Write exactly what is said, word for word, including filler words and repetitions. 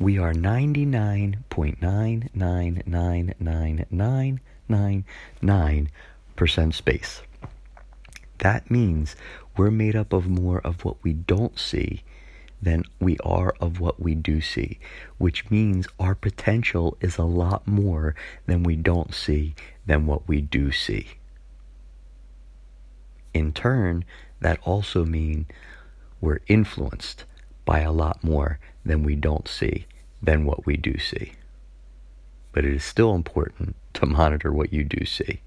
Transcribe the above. We are ninety-nine point nine nine nine nine nine nine percent space. That means we're made up of more of what we don't see than we are of what we do see, which means our potential is a lot more than we don't see than what we do see. In turn, that also means we're influenced by a lot more than we don't see than what we do see. But it is still important to monitor what you do see.